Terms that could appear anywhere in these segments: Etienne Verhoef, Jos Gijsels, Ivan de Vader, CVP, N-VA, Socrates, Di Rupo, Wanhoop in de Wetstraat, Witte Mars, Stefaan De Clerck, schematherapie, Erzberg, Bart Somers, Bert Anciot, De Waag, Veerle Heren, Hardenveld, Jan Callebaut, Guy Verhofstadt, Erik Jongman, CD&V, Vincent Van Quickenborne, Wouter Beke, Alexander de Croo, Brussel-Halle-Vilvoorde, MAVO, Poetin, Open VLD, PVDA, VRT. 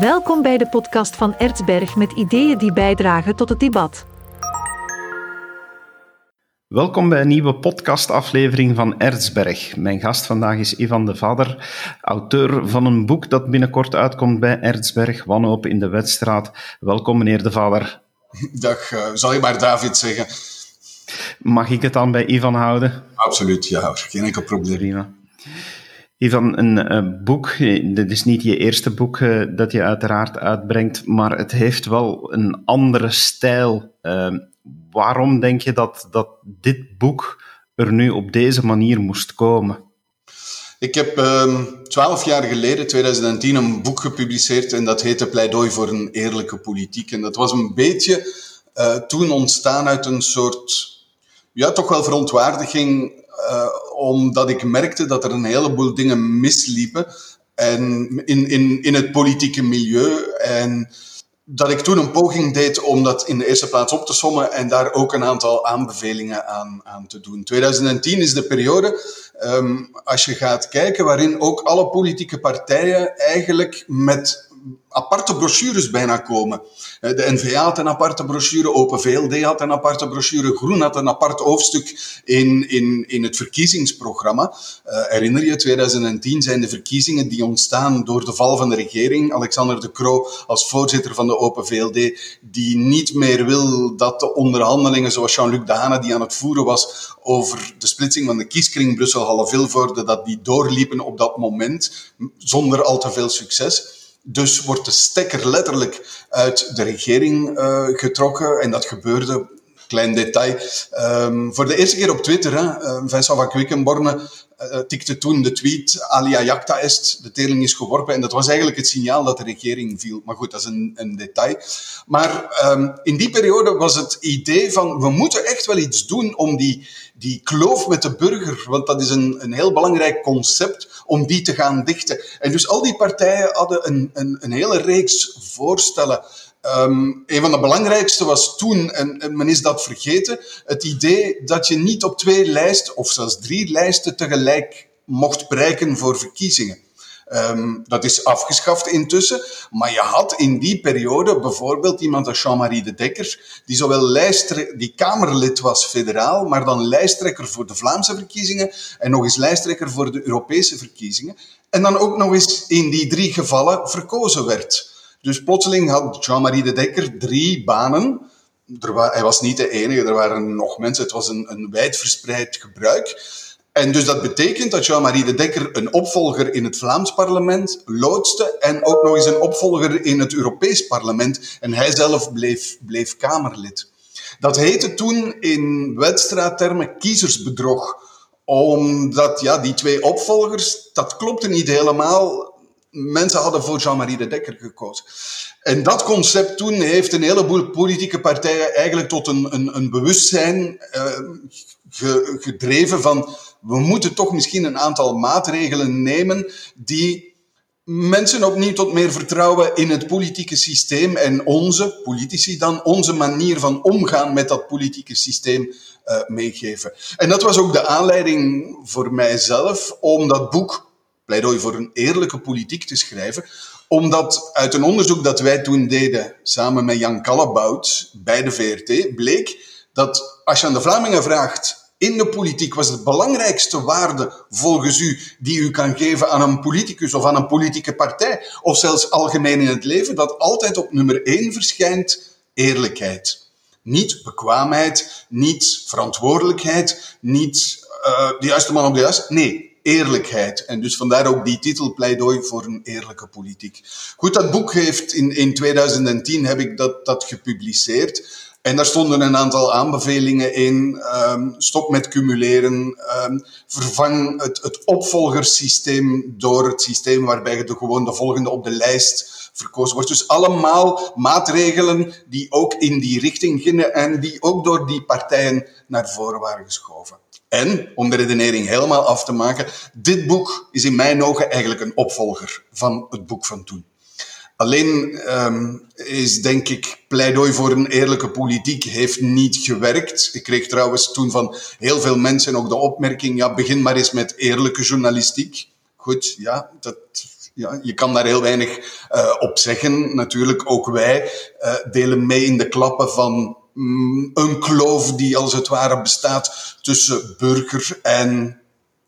Welkom bij de podcast van Erzberg met ideeën die bijdragen tot het debat. Welkom bij een nieuwe podcastaflevering van Erzberg. Mijn gast vandaag is Ivan de Vader, auteur van een boek dat binnenkort uitkomt bij Erzberg, Wanhoop in de Wetstraat. Welkom, meneer de Vader. Dag, zal je maar David zeggen. Mag ik het dan bij Ivan houden? Absoluut, ja. Geen enkel probleem. Prima. Ivan, een boek, dit is niet je eerste boek dat je uiteraard uitbrengt, maar het heeft wel een andere stijl. Waarom denk je dat dit boek er nu op deze manier moest komen? Ik heb 12 jaar geleden, 2010, een boek gepubliceerd en dat heette Pleidooi voor een Eerlijke Politiek. En dat was een beetje toen ontstaan uit een soort, ja, toch wel verontwaardiging, omdat ik merkte dat er een heleboel dingen misliepen en in het politieke milieu. En dat ik toen een poging deed om dat in de eerste plaats op te sommen en daar ook een aantal aanbevelingen aan te doen. 2010 is de periode, als je gaat kijken, waarin ook alle politieke partijen eigenlijk met aparte brochures bijna komen. De N-VA had een aparte brochure, Open VLD had een aparte brochure, Groen had een apart hoofdstuk in het verkiezingsprogramma. Herinner je, 2010 zijn de verkiezingen die ontstaan door de val van de regering. Alexander de Croo als voorzitter van de Open VLD, die niet meer wil dat de onderhandelingen, zoals Jean-Luc Dehane die aan het voeren was, over de splitsing van de kieskring Brussel-Halle-Vilvoorde, dat die doorliepen op dat moment, zonder al te veel succes. Dus wordt de stekker letterlijk uit de regering getrokken. En dat gebeurde, klein detail, voor de eerste keer op Twitter. Vincent Van Quickenborne tikte toen de tweet alia jacta est, de teerling is geworpen. En dat was eigenlijk het signaal dat de regering viel. Maar goed, dat is een detail. Maar in die periode was het idee van, we moeten echt wel iets doen om die kloof met de burger, want dat is een heel belangrijk concept, om die te gaan dichten. En dus al die partijen hadden een hele reeks voorstellen. Een van de belangrijkste was toen, en men is dat vergeten, het idee dat je niet op 2 lijsten, of zelfs 3 lijsten tegelijk mocht prijken voor verkiezingen. Dat is afgeschaft intussen, maar je had in die periode bijvoorbeeld iemand als Jean-Marie Dedecker, die zowel die Kamerlid was federaal, maar dan lijsttrekker voor de Vlaamse verkiezingen en nog eens lijsttrekker voor de Europese verkiezingen. En dan ook nog eens in die 3 gevallen verkozen werd. Dus plotseling had Jean-Marie Dedecker 3 banen. Hij was niet de enige, er waren nog mensen. Het was een wijdverspreid gebruik. En dus dat betekent dat Jean-Marie Dedecker een opvolger in het Vlaams parlement loodste en ook nog eens een opvolger in het Europees parlement. En hij zelf bleef Kamerlid. Dat heette toen in wedstraattermen kiezersbedrog. Omdat die 2 opvolgers, dat klopte niet helemaal. Mensen hadden voor Jean-Marie Dedecker gekozen. En dat concept toen heeft een heleboel politieke partijen eigenlijk tot een bewustzijn gedreven van, we moeten toch misschien een aantal maatregelen nemen die mensen opnieuw tot meer vertrouwen in het politieke systeem en onze politici dan onze manier van omgaan met dat politieke systeem meegeven. En dat was ook de aanleiding voor mijzelf om dat boek Pleidooi voor een Eerlijke Politiek te schrijven, omdat uit een onderzoek dat wij toen deden, samen met Jan Callebaut bij de VRT, bleek dat als je aan de Vlamingen vraagt, in de politiek, was de belangrijkste waarde volgens u die u kan geven aan een politicus of aan een politieke partij, of zelfs algemeen in het leven, dat altijd op nummer 1 verschijnt eerlijkheid. Niet bekwaamheid, niet verantwoordelijkheid, niet de juiste man op de juiste... Nee. Eerlijkheid. En dus vandaar ook die titel Pleidooi voor een Eerlijke Politiek. Goed, dat boek heeft in 2010 heb ik dat gepubliceerd. En daar stonden een aantal aanbevelingen in. Stop met cumuleren. Vervang het opvolgersysteem door het systeem waarbij je gewoon de volgende op de lijst verkozen wordt. Dus allemaal maatregelen die ook in die richting gingen en die ook door die partijen naar voren waren geschoven. En, om de redenering helemaal af te maken, dit boek is in mijn ogen eigenlijk een opvolger van het boek van toen. Alleen is, denk ik, Pleidooi voor een Eerlijke Politiek heeft niet gewerkt. Ik kreeg trouwens toen van heel veel mensen ook de opmerking, begin maar eens met eerlijke journalistiek. Goed, ja, dat Ja, je kan daar heel weinig op zeggen. Natuurlijk, ook wij delen mee in de klappen van een kloof die als het ware bestaat tussen burger en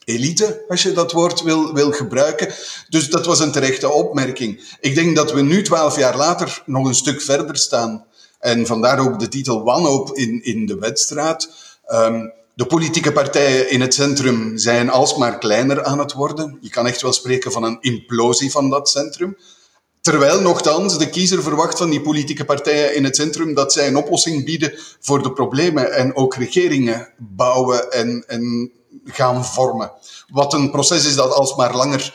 elite, als je dat woord wil gebruiken. Dus dat was een terechte opmerking. Ik denk dat we nu 12 jaar later nog een stuk verder staan. En vandaar ook de titel Wanhoop in de Wetstraat. De politieke partijen in het centrum zijn alsmaar kleiner aan het worden. Je kan echt wel spreken van een implosie van dat centrum. Terwijl nochtans de kiezer verwacht van die politieke partijen in het centrum dat zij een oplossing bieden voor de problemen en ook regeringen bouwen en gaan vormen. Wat een proces is dat alsmaar langer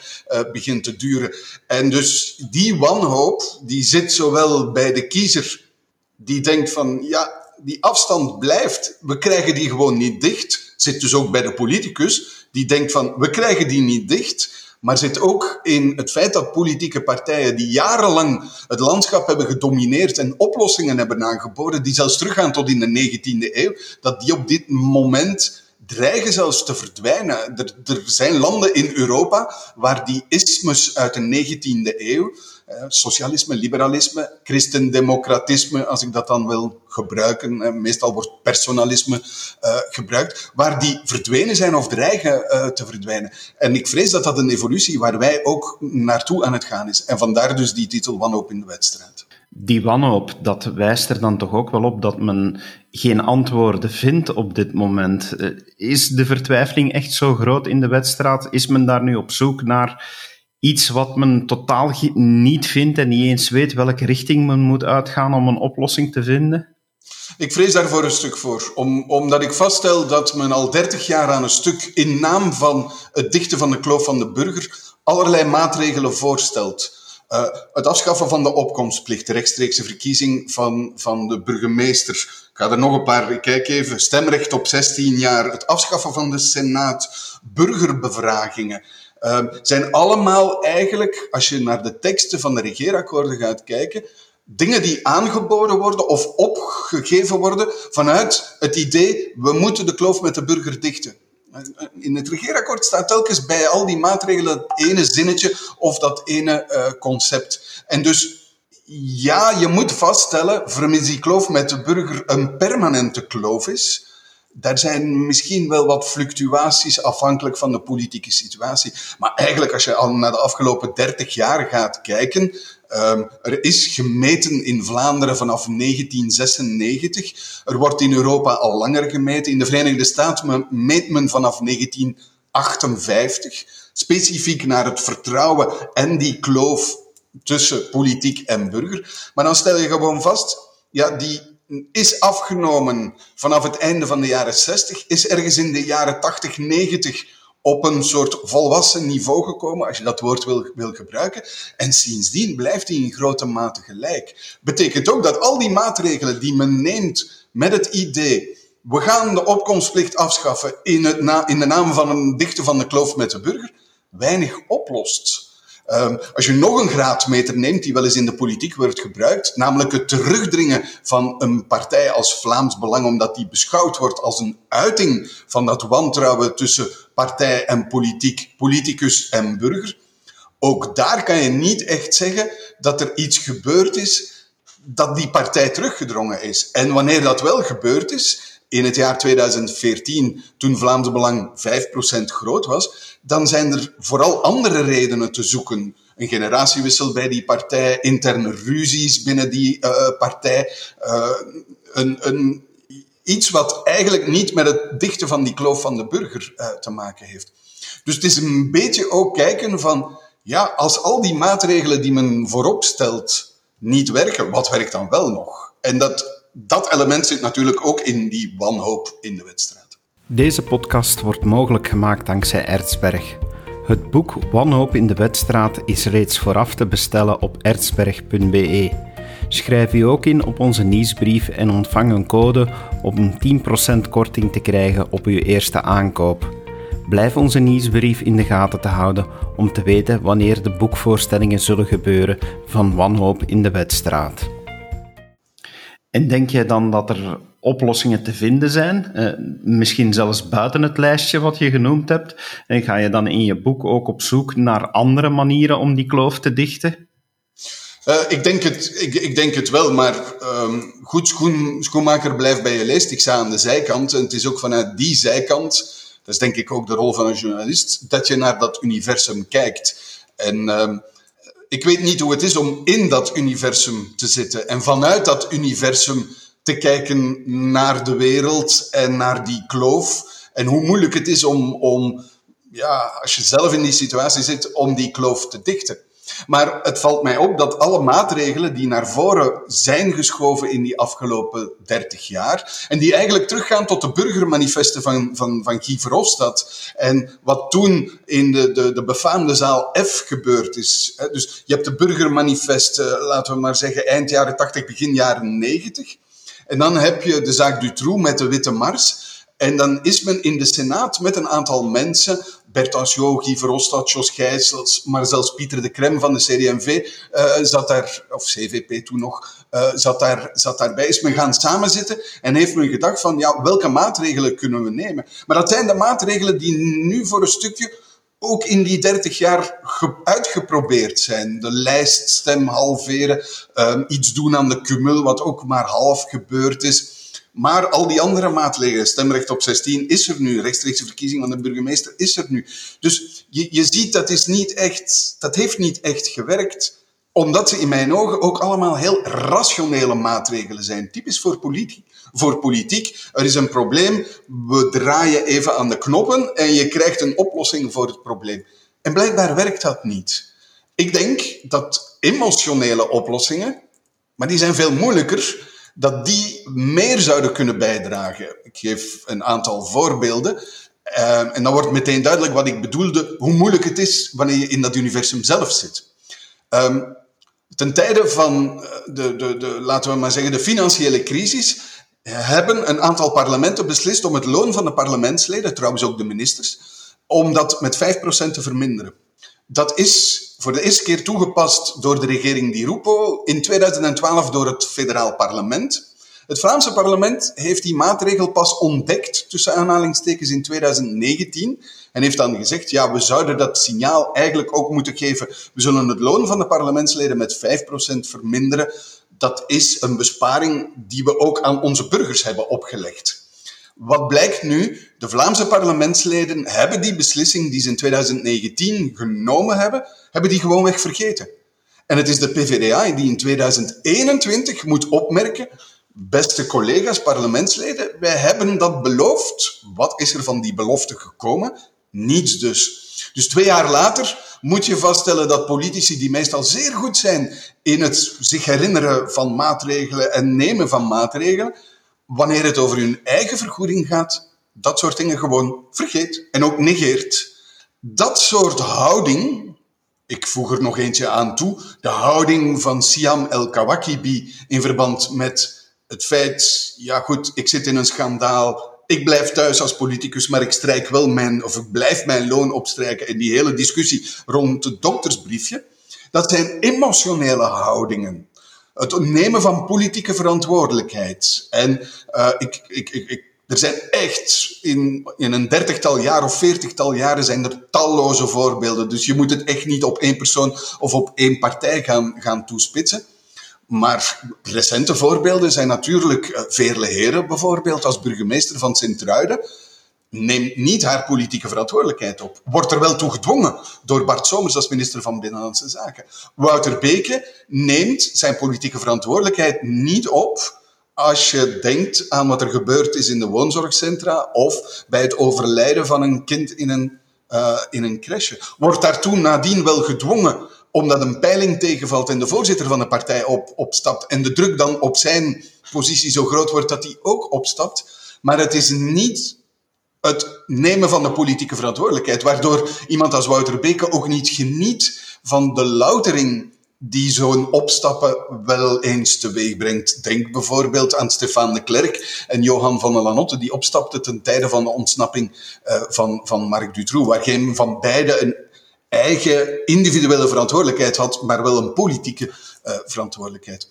begint te duren. En dus die wanhoop die zit zowel bij de kiezer die denkt van ja, die afstand blijft, we krijgen die gewoon niet dicht. Zit dus ook bij de politicus, die denkt van, we krijgen die niet dicht. Maar zit ook in het feit dat politieke partijen die jarenlang het landschap hebben gedomineerd en oplossingen hebben aangeboden, die zelfs teruggaan tot in de 19e eeuw, dat die op dit moment dreigen zelfs te verdwijnen. Er zijn landen in Europa waar die ismes uit de 19e eeuw, socialisme, liberalisme, christendemocratisme, als ik dat dan wil gebruiken, meestal wordt personalisme gebruikt, waar die verdwenen zijn of dreigen te verdwijnen. En ik vrees dat dat een evolutie waar wij ook naartoe aan het gaan is. En vandaar dus die titel Wanhoop in de Wetstraat. Die wanhoop, dat wijst er dan toch ook wel op dat men geen antwoorden vindt op dit moment. Is de vertwijfeling echt zo groot in de Wetstraat? Is men daar nu op zoek naar iets wat men totaal niet vindt en niet eens weet welke richting men moet uitgaan om een oplossing te vinden? Ik vrees daarvoor een stuk voor. Omdat ik vaststel dat men al 30 jaar aan een stuk in naam van het dichten van de kloof van de burger allerlei maatregelen voorstelt. Het afschaffen van de opkomstplicht, de rechtstreekse verkiezing van de burgemeester. Ik ga er nog een paar kijken even. Stemrecht op 16 jaar, het afschaffen van de Senaat, burgerbevragingen. Zijn allemaal eigenlijk, als je naar de teksten van de regeerakkoorden gaat kijken, dingen die aangeboden worden of opgegeven worden vanuit het idee, we moeten de kloof met de burger dichten. In het regeerakkoord staat telkens bij al die maatregelen dat ene zinnetje of dat ene concept. En dus, ja, je moet vaststellen, vermits die kloof met de burger een permanente kloof is, daar zijn misschien wel wat fluctuaties afhankelijk van de politieke situatie. Maar eigenlijk, als je al naar de afgelopen 30 jaar gaat kijken, er is gemeten in Vlaanderen vanaf 1996. Er wordt in Europa al langer gemeten. In de Verenigde Staten meet men vanaf 1958. Specifiek naar het vertrouwen en die kloof tussen politiek en burger. Maar dan stel je gewoon vast, ja, die is afgenomen vanaf het einde van de jaren 60, is ergens in de jaren 80, 90 op een soort volwassen niveau gekomen, als je dat woord wil gebruiken. En sindsdien blijft die in grote mate gelijk. Betekent ook dat al die maatregelen die men neemt met het idee, we gaan de opkomstplicht afschaffen in de naam van een dichten van de kloof met de burger, weinig oplost. Als je nog een graadmeter neemt die wel eens in de politiek wordt gebruikt, namelijk het terugdringen van een partij als Vlaams Belang, omdat die beschouwd wordt als een uiting van dat wantrouwen tussen partij en politiek, politicus en burger. Ook daar kan je niet echt zeggen dat er iets gebeurd is dat die partij teruggedrongen is. En wanneer dat wel gebeurd is, in het jaar 2014, toen Vlaams Belang 5% groot was, dan zijn er vooral andere redenen te zoeken. Een generatiewissel bij die partij, interne ruzies binnen die partij. Iets wat eigenlijk niet met het dichten van die kloof van de burger te maken heeft. Dus het is een beetje ook kijken van, ja, als al die maatregelen die men voorop stelt niet werken, wat werkt dan wel nog? En dat element zit natuurlijk ook in die wanhoop in de Wetstraat. Deze podcast wordt mogelijk gemaakt dankzij Erzberg. Het boek Wanhoop in de Wetstraat is reeds vooraf te bestellen op erzberg.be. Schrijf u ook in op onze nieuwsbrief en ontvang een code om een 10% korting te krijgen op uw eerste aankoop. Blijf onze nieuwsbrief in de gaten te houden om te weten wanneer de boekvoorstellingen zullen gebeuren van Wanhoop in de Wetstraat. En denk jij dan dat er oplossingen te vinden zijn, misschien zelfs buiten het lijstje wat je genoemd hebt. En ga je dan in je boek ook op zoek naar andere manieren om die kloof te dichten? Ik denk het wel, maar goed schoenmaker blijft bij je leest. Ik sta aan de zijkant en het is ook vanuit die zijkant, dat is denk ik ook de rol van een journalist, dat je naar dat universum kijkt. En ik weet niet hoe het is om in dat universum te zitten en vanuit dat universum te kijken naar de wereld en naar die kloof. En hoe moeilijk het is om als je zelf in die situatie zit, om die kloof te dichten. Maar het valt mij op dat alle maatregelen die naar voren zijn geschoven in die afgelopen 30 jaar, en die eigenlijk teruggaan tot de burgermanifesten van Guy Verhofstadt en wat toen in de befaamde zaal F gebeurd is. Dus je hebt de burgermanifest, laten we maar zeggen, eind jaren 80, begin jaren 90. En dan heb je de zaak Dutroux met de Witte Mars. En dan is men in de Senaat met een aantal mensen, Bert Anciot, Guy Verhofstadt, Jos Gijsels, maar zelfs Pieter de Krem van de CD&V zat daar, of CVP toen nog, zat daarbij. Is men gaan samenzitten en heeft men gedacht van, ja, welke maatregelen kunnen we nemen? Maar dat zijn de maatregelen die nu voor een stukje ook in die 30 jaar uitgeprobeerd zijn. De lijststem halveren, iets doen aan de cumul, wat ook maar half gebeurd is. Maar al die andere maatregelen, stemrecht op 16 is er nu, rechtstreekse verkiezing van de burgemeester is er nu. Dus je ziet, dat heeft niet echt gewerkt, omdat ze in mijn ogen ook allemaal heel rationele maatregelen zijn. Typisch voor politiek. Er is een probleem, we draaien even aan de knoppen en je krijgt een oplossing voor het probleem. En blijkbaar werkt dat niet. Ik denk dat emotionele oplossingen, maar die zijn veel moeilijker, dat die meer zouden kunnen bijdragen. Ik geef een aantal voorbeelden. En dan wordt meteen duidelijk wat ik bedoelde, hoe moeilijk het is wanneer je in dat universum zelf zit. Ten tijde van laten we maar zeggen, de financiële crisis, hebben een aantal parlementen beslist om het loon van de parlementsleden, trouwens ook de ministers, om dat met 5% te verminderen. Dat is voor de eerste keer toegepast door de regering Di Rupo, in 2012 door het federaal parlement. Het Vlaamse parlement heeft die maatregel pas ontdekt, tussen aanhalingstekens, in 2019. En heeft dan gezegd, ja, we zouden dat signaal eigenlijk ook moeten geven. We zullen het loon van de parlementsleden met 5% verminderen. Dat is een besparing die we ook aan onze burgers hebben opgelegd. Wat blijkt nu? De Vlaamse parlementsleden hebben die beslissing die ze in 2019 genomen hebben, die gewoonweg vergeten. En het is de PVDA die in 2021 moet opmerken, beste collega's, parlementsleden, wij hebben dat beloofd. Wat is er van die belofte gekomen? Niets dus. Dus 2 jaar later moet je vaststellen dat politici die meestal zeer goed zijn in het zich herinneren van maatregelen en nemen van maatregelen, wanneer het over hun eigen vergoeding gaat, dat soort dingen gewoon vergeet en ook negeert. Dat soort houding, ik voeg er nog eentje aan toe, de houding van Siam El-Kawakibi in verband met het feit, ja goed, ik zit in een schandaal, ik blijf thuis als politicus, maar ik blijf mijn loon opstrijken en die hele discussie rond het doktersbriefje, dat zijn emotionele houdingen. Het nemen van politieke verantwoordelijkheid. En er zijn echt in een 30-tal jaar of 40-tal jaren zijn er talloze voorbeelden. Dus je moet het echt niet op één persoon of op één partij gaan toespitsen. Maar recente voorbeelden zijn natuurlijk Veerle Heren bijvoorbeeld als burgemeester van Sint-Truiden. Neemt niet haar politieke verantwoordelijkheid op. Wordt er wel toe gedwongen door Bart Somers als minister van Binnenlandse Zaken. Wouter Beke neemt zijn politieke verantwoordelijkheid niet op als je denkt aan wat er gebeurd is in de woonzorgcentra of bij het overlijden van een kind in een crèche. Wordt daartoe nadien wel gedwongen omdat een peiling tegenvalt en de voorzitter van de partij opstapt en de druk dan op zijn positie zo groot wordt dat hij ook opstapt. Maar het is niet het nemen van de politieke verantwoordelijkheid, waardoor iemand als Wouter Beke ook niet geniet van de loutering die zo'n opstappen wel eens teweeg brengt. Denk bijvoorbeeld aan Stefaan De Clerck en Johan van der Lanotte, die opstapten ten tijde van de ontsnapping van Marc Dutroux, waar geen van beiden een eigen individuele verantwoordelijkheid had, maar wel een politieke verantwoordelijkheid.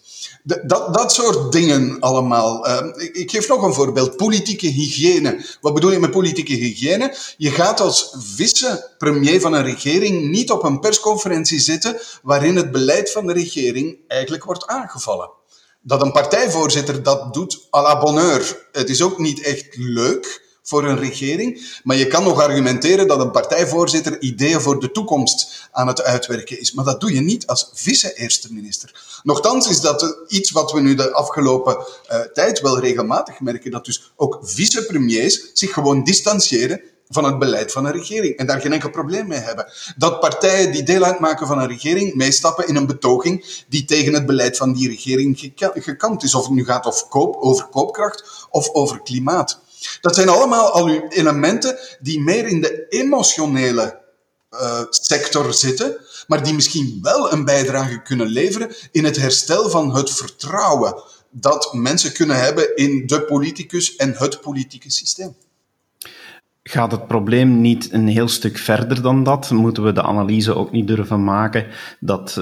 Dat soort dingen allemaal. Ik geef nog een voorbeeld. Politieke hygiëne. Wat bedoel ik met politieke hygiëne? Je gaat als vice-premier van een regering niet op een persconferentie zitten waarin het beleid van de regering eigenlijk wordt aangevallen. Dat een partijvoorzitter dat doet, à la bonheur. Het is ook niet echt leuk voor een regering, maar je kan nog argumenteren dat een partijvoorzitter ideeën voor de toekomst aan het uitwerken is. Maar dat doe je niet als vice-eerste minister. Nochtans is dat iets wat we nu de afgelopen tijd wel regelmatig merken, dat dus ook vice-premiers zich gewoon distancieren van het beleid van een regering en daar geen enkel probleem mee hebben. Dat partijen die deel uitmaken van een regering meestappen in een betoging die tegen het beleid van die regering gekant is. Of het nu gaat over koopkracht of over klimaat. Dat zijn allemaal al uw elementen die meer in de emotionele sector zitten, maar die misschien wel een bijdrage kunnen leveren in het herstel van het vertrouwen dat mensen kunnen hebben in de politicus en het politieke systeem. Gaat het probleem niet een heel stuk verder dan dat? Moeten we de analyse ook niet durven maken dat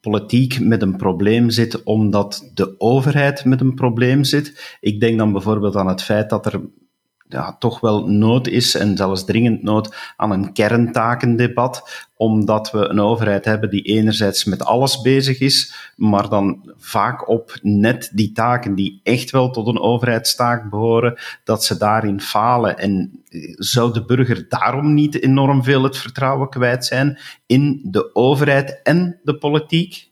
politiek met een probleem zit omdat de overheid met een probleem zit? Ik denk dan bijvoorbeeld aan het feit dat er toch wel nood is, en zelfs dringend nood, aan een kerntakendebat, omdat we een overheid hebben die enerzijds met alles bezig is, maar dan vaak op net die taken die echt wel tot een overheidstaak behoren, dat ze daarin falen. En zou de burger daarom niet enorm veel het vertrouwen kwijt zijn in de overheid en de politiek?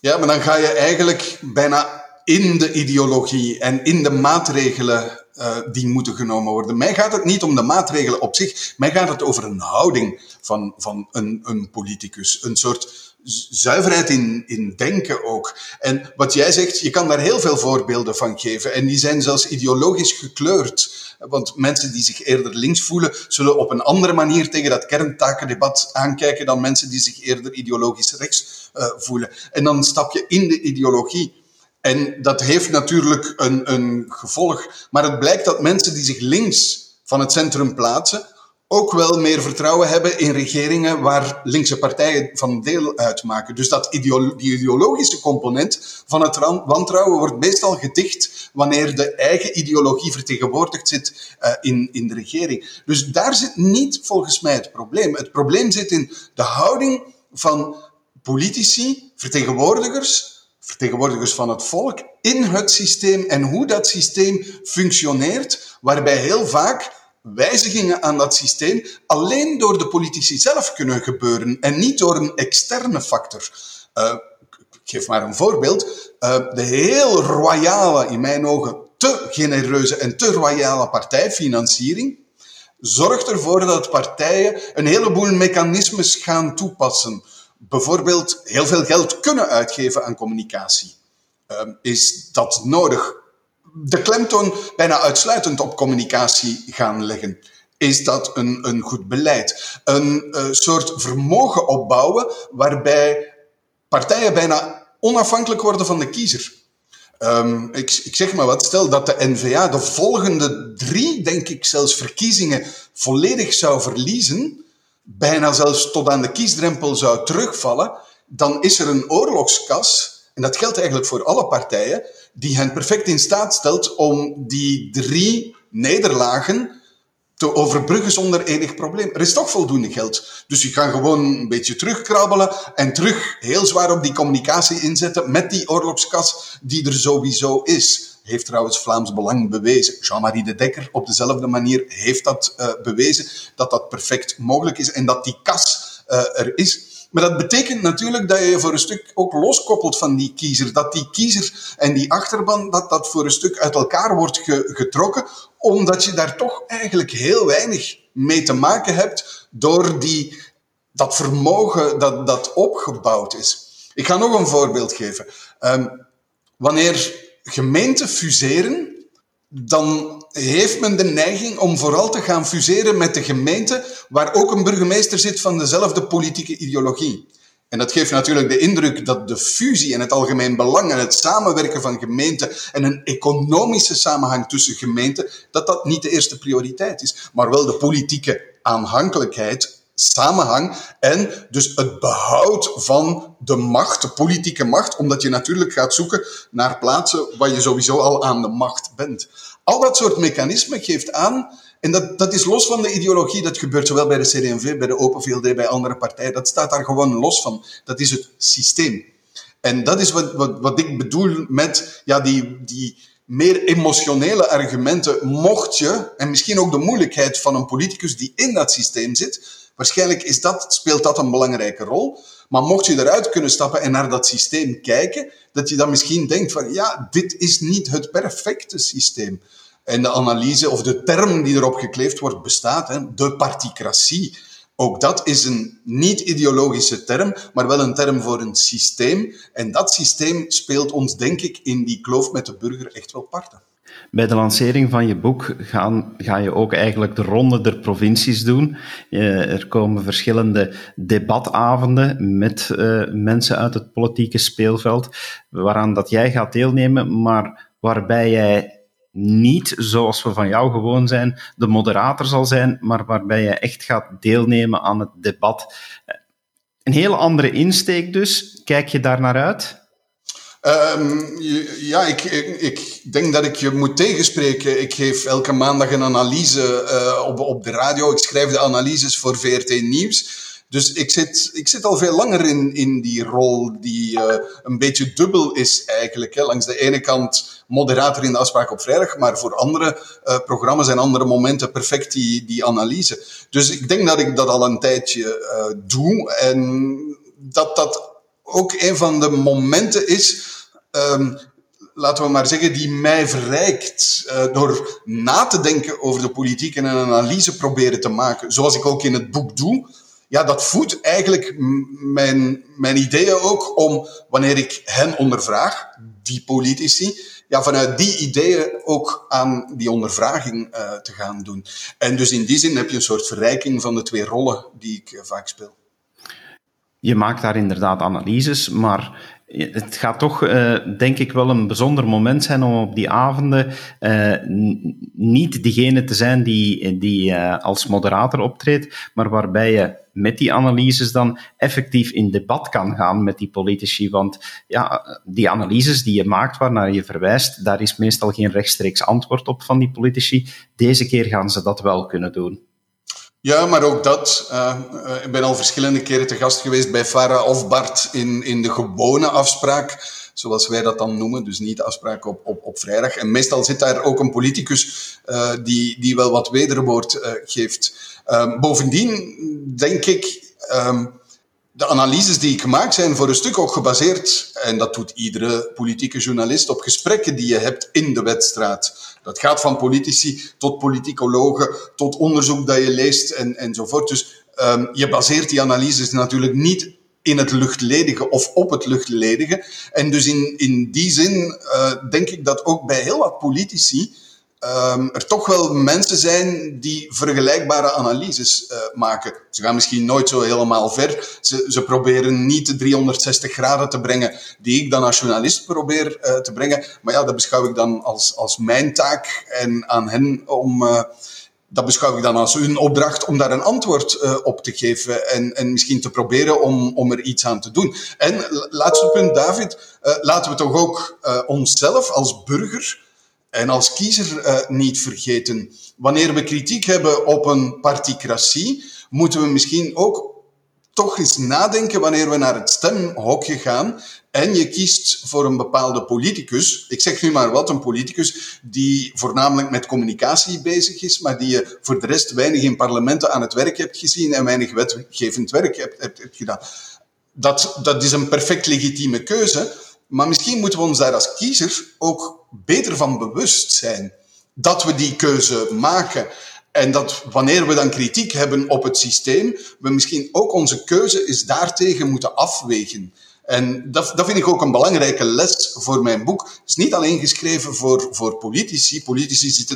Ja, maar dan ga je eigenlijk bijna in de ideologie en in de maatregelen die moeten genomen worden. Mij gaat het niet om de maatregelen op zich. Mij gaat het over een houding van een politicus. Een soort zuiverheid in denken ook. En wat jij zegt, je kan daar heel veel voorbeelden van geven. En die zijn zelfs ideologisch gekleurd. Want mensen die zich eerder links voelen, zullen op een andere manier tegen dat kerntakendebat aankijken dan mensen die zich eerder ideologisch rechts voelen. En dan stap je in de ideologie. En dat heeft natuurlijk een gevolg. Maar het blijkt dat mensen die zich links van het centrum plaatsen ook wel meer vertrouwen hebben in regeringen waar linkse partijen van deel uitmaken. Dus dat die ideologische component van het wantrouwen wordt meestal gedicht wanneer de eigen ideologie vertegenwoordigd zit in de regering. Dus daar zit niet volgens mij het probleem. Het probleem zit in de houding van politici, vertegenwoordigers van het volk, in het systeem en hoe dat systeem functioneert, waarbij heel vaak wijzigingen aan dat systeem alleen door de politici zelf kunnen gebeuren en niet door een externe factor. Ik geef maar een voorbeeld. De heel royale, in mijn ogen, te genereuze en te royale partijfinanciering zorgt ervoor dat partijen een heleboel mechanismes gaan toepassen. Bijvoorbeeld heel veel geld kunnen uitgeven aan communicatie. Is dat nodig? De klemtoon bijna uitsluitend op communicatie gaan leggen. Is dat een goed beleid? Een soort vermogen opbouwen waarbij partijen bijna onafhankelijk worden van de kiezer. Ik zeg maar wat, stel dat de N-VA de volgende 3, denk ik zelfs, verkiezingen volledig zou verliezen, bijna zelfs tot aan de kiesdrempel zou terugvallen, dan is er een oorlogskas, en dat geldt eigenlijk voor alle partijen, die hen perfect in staat stelt om die 3 nederlagen te overbruggen zonder enig probleem. Er is toch voldoende geld. Dus je kan gewoon een beetje terugkrabbelen en terug heel zwaar op die communicatie inzetten met die oorlogskas die er sowieso is. Heeft trouwens Vlaams Belang bewezen. Jean-Marie Dedecker op dezelfde manier heeft dat bewezen, dat dat perfect mogelijk is en dat die kas er is. Maar dat betekent natuurlijk dat je voor een stuk ook loskoppelt van die kiezer. Dat die kiezer en die achterban, dat voor een stuk uit elkaar wordt getrokken, omdat je daar toch eigenlijk heel weinig mee te maken hebt door dat vermogen dat opgebouwd is. Ik ga nog een voorbeeld geven. Wanneer gemeenten fuseren, dan heeft men de neiging om vooral te gaan fuseren met de gemeente waar ook een burgemeester zit van dezelfde politieke ideologie. En dat geeft natuurlijk de indruk dat de fusie en het algemeen belang en het samenwerken van gemeenten en een economische samenhang tussen gemeenten, dat dat niet de eerste prioriteit is, maar wel de politieke aanhankelijkheid samenhang en dus het behoud van de macht, de politieke macht, omdat je natuurlijk gaat zoeken naar plaatsen waar je sowieso al aan de macht bent. Al dat soort mechanismen geeft aan, en dat is los van de ideologie, dat gebeurt zowel bij de CD&V, bij de Open VLD, bij andere partijen, dat staat daar gewoon los van. Dat is het systeem. En dat is wat ik bedoel met die meer emotionele argumenten, mocht je, en misschien ook de moeilijkheid van een politicus die in dat systeem zit, waarschijnlijk speelt dat een belangrijke rol. Maar mocht je eruit kunnen stappen en naar dat systeem kijken, dat je dan misschien denkt van, dit is niet het perfecte systeem. En de analyse of de term die erop gekleefd wordt bestaat, hè, de particratie. Ook dat is een niet-ideologische term, maar wel een term voor een systeem. En dat systeem speelt ons, denk ik, in die kloof met de burger echt wel parten. Bij de lancering van je boek ga je ook eigenlijk de ronde der provincies doen. Er komen verschillende debatavonden met mensen uit het politieke speelveld, waaraan dat jij gaat deelnemen, maar waarbij jij niet, zoals we van jou gewoon zijn, de moderator zal zijn, maar waarbij je echt gaat deelnemen aan het debat. Een hele andere insteek dus. Kijk je daar naar uit? Ik denk dat ik je moet tegenspreken. Ik geef elke maandag een analyse op de radio. Ik schrijf de analyses voor VRT Nieuws. Dus ik zit al veel langer in die rol die een beetje dubbel is eigenlijk. Hè. Langs de ene kant moderator in de afspraak op vrijdag, maar voor andere programma's en andere momenten perfect die analyse. Dus ik denk dat ik dat al een tijdje doe en dat ook een van de momenten is, laten we maar zeggen, die mij verrijkt door na te denken over de politiek en een analyse proberen te maken. Zoals ik ook in het boek doe. Ja, dat voedt eigenlijk mijn ideeën ook om, wanneer ik hen ondervraag, die politici, vanuit die ideeën ook aan die ondervraging te gaan doen. En dus in die zin heb je een soort verrijking van de twee rollen die ik vaak speel. Je maakt daar inderdaad analyses, maar het gaat toch, denk ik, wel een bijzonder moment zijn om op die avonden niet degene te zijn die als moderator optreedt, maar waarbij je met die analyses dan effectief in debat kan gaan met die politici. Want die analyses die je maakt, waarnaar je verwijst, daar is meestal geen rechtstreeks antwoord op van die politici. Deze keer gaan ze dat wel kunnen doen. Ja, maar ook dat. Ik ben al verschillende keren te gast geweest bij Farah of Bart in de gewone afspraak, zoals wij dat dan noemen, dus niet de afspraak op vrijdag. En meestal zit daar ook een politicus die wel wat wederwoord geeft. Bovendien denk ik, de analyses die ik maak zijn voor een stuk ook gebaseerd, en dat doet iedere politieke journalist, op gesprekken die je hebt in de wedstraat. Dat gaat van politici tot politicologen, tot onderzoek dat je leest enzovoort. Dus je baseert die analyses natuurlijk niet in het luchtledige of op het luchtledige. En dus in die zin denk ik dat ook bij heel wat politici er toch wel mensen zijn die vergelijkbare analyses maken. Ze gaan misschien nooit zo helemaal ver. Ze proberen niet de 360 graden te brengen die ik dan als journalist probeer te brengen. Maar dat beschouw ik dan als mijn taak en aan hen om... Dat beschouw ik dan als hun opdracht om daar een antwoord op te geven en misschien te proberen om er iets aan te doen. En laatste punt, David. Laten we toch ook onszelf als burger en als kiezer niet vergeten. Wanneer we kritiek hebben op een particratie, moeten we misschien ook toch eens nadenken wanneer we naar het stemhokje gaan en je kiest voor een bepaalde politicus. Ik zeg nu maar wat, een politicus die voornamelijk met communicatie bezig is, maar die je voor de rest weinig in parlementen aan het werk hebt gezien en weinig wetgevend werk hebt gedaan. Dat is een perfect legitieme keuze, maar misschien moeten we ons daar als kiezer ook beter van bewust zijn dat we die keuze maken. En dat wanneer we dan kritiek hebben op het systeem, we misschien ook onze keuze is daartegen moeten afwegen. En dat vind ik ook een belangrijke les voor mijn boek. Het is niet alleen geschreven voor politici. Politici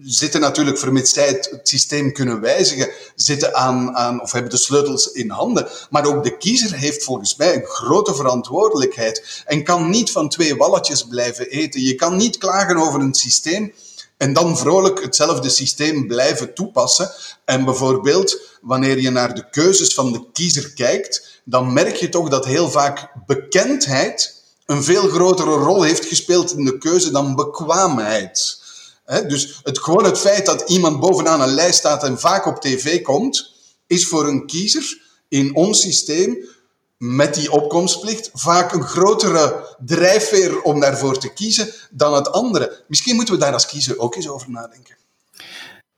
zitten natuurlijk, vermits zij het systeem kunnen wijzigen, zitten aan of hebben de sleutels in handen. Maar ook de kiezer heeft volgens mij een grote verantwoordelijkheid en kan niet van twee walletjes blijven eten. Je kan niet klagen over een systeem En dan vrolijk hetzelfde systeem blijven toepassen. En bijvoorbeeld, wanneer je naar de keuzes van de kiezer kijkt, dan merk je toch dat heel vaak bekendheid een veel grotere rol heeft gespeeld in de keuze dan bekwaamheid. Dus het feit dat iemand bovenaan een lijst staat en vaak op tv komt, is voor een kiezer in ons systeem met die opkomstplicht vaak een grotere drijfveer om daarvoor te kiezen dan het andere. Misschien moeten we daar als kiezer ook eens over nadenken.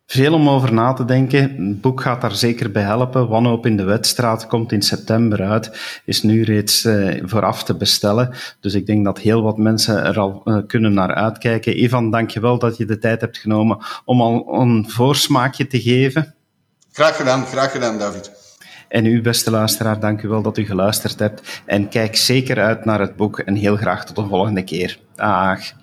Veel om over na te denken. Het boek gaat daar zeker bij helpen. Wanhoop in de Wetstraat komt in september uit. Is nu reeds vooraf te bestellen. Dus ik denk dat heel wat mensen er al kunnen naar uitkijken. Ivan, dank je wel dat je de tijd hebt genomen om al een voorsmaakje te geven. Graag gedaan, David. En u, beste luisteraar, dank u wel dat u geluisterd hebt. En kijk zeker uit naar het boek en heel graag tot de volgende keer. Dag.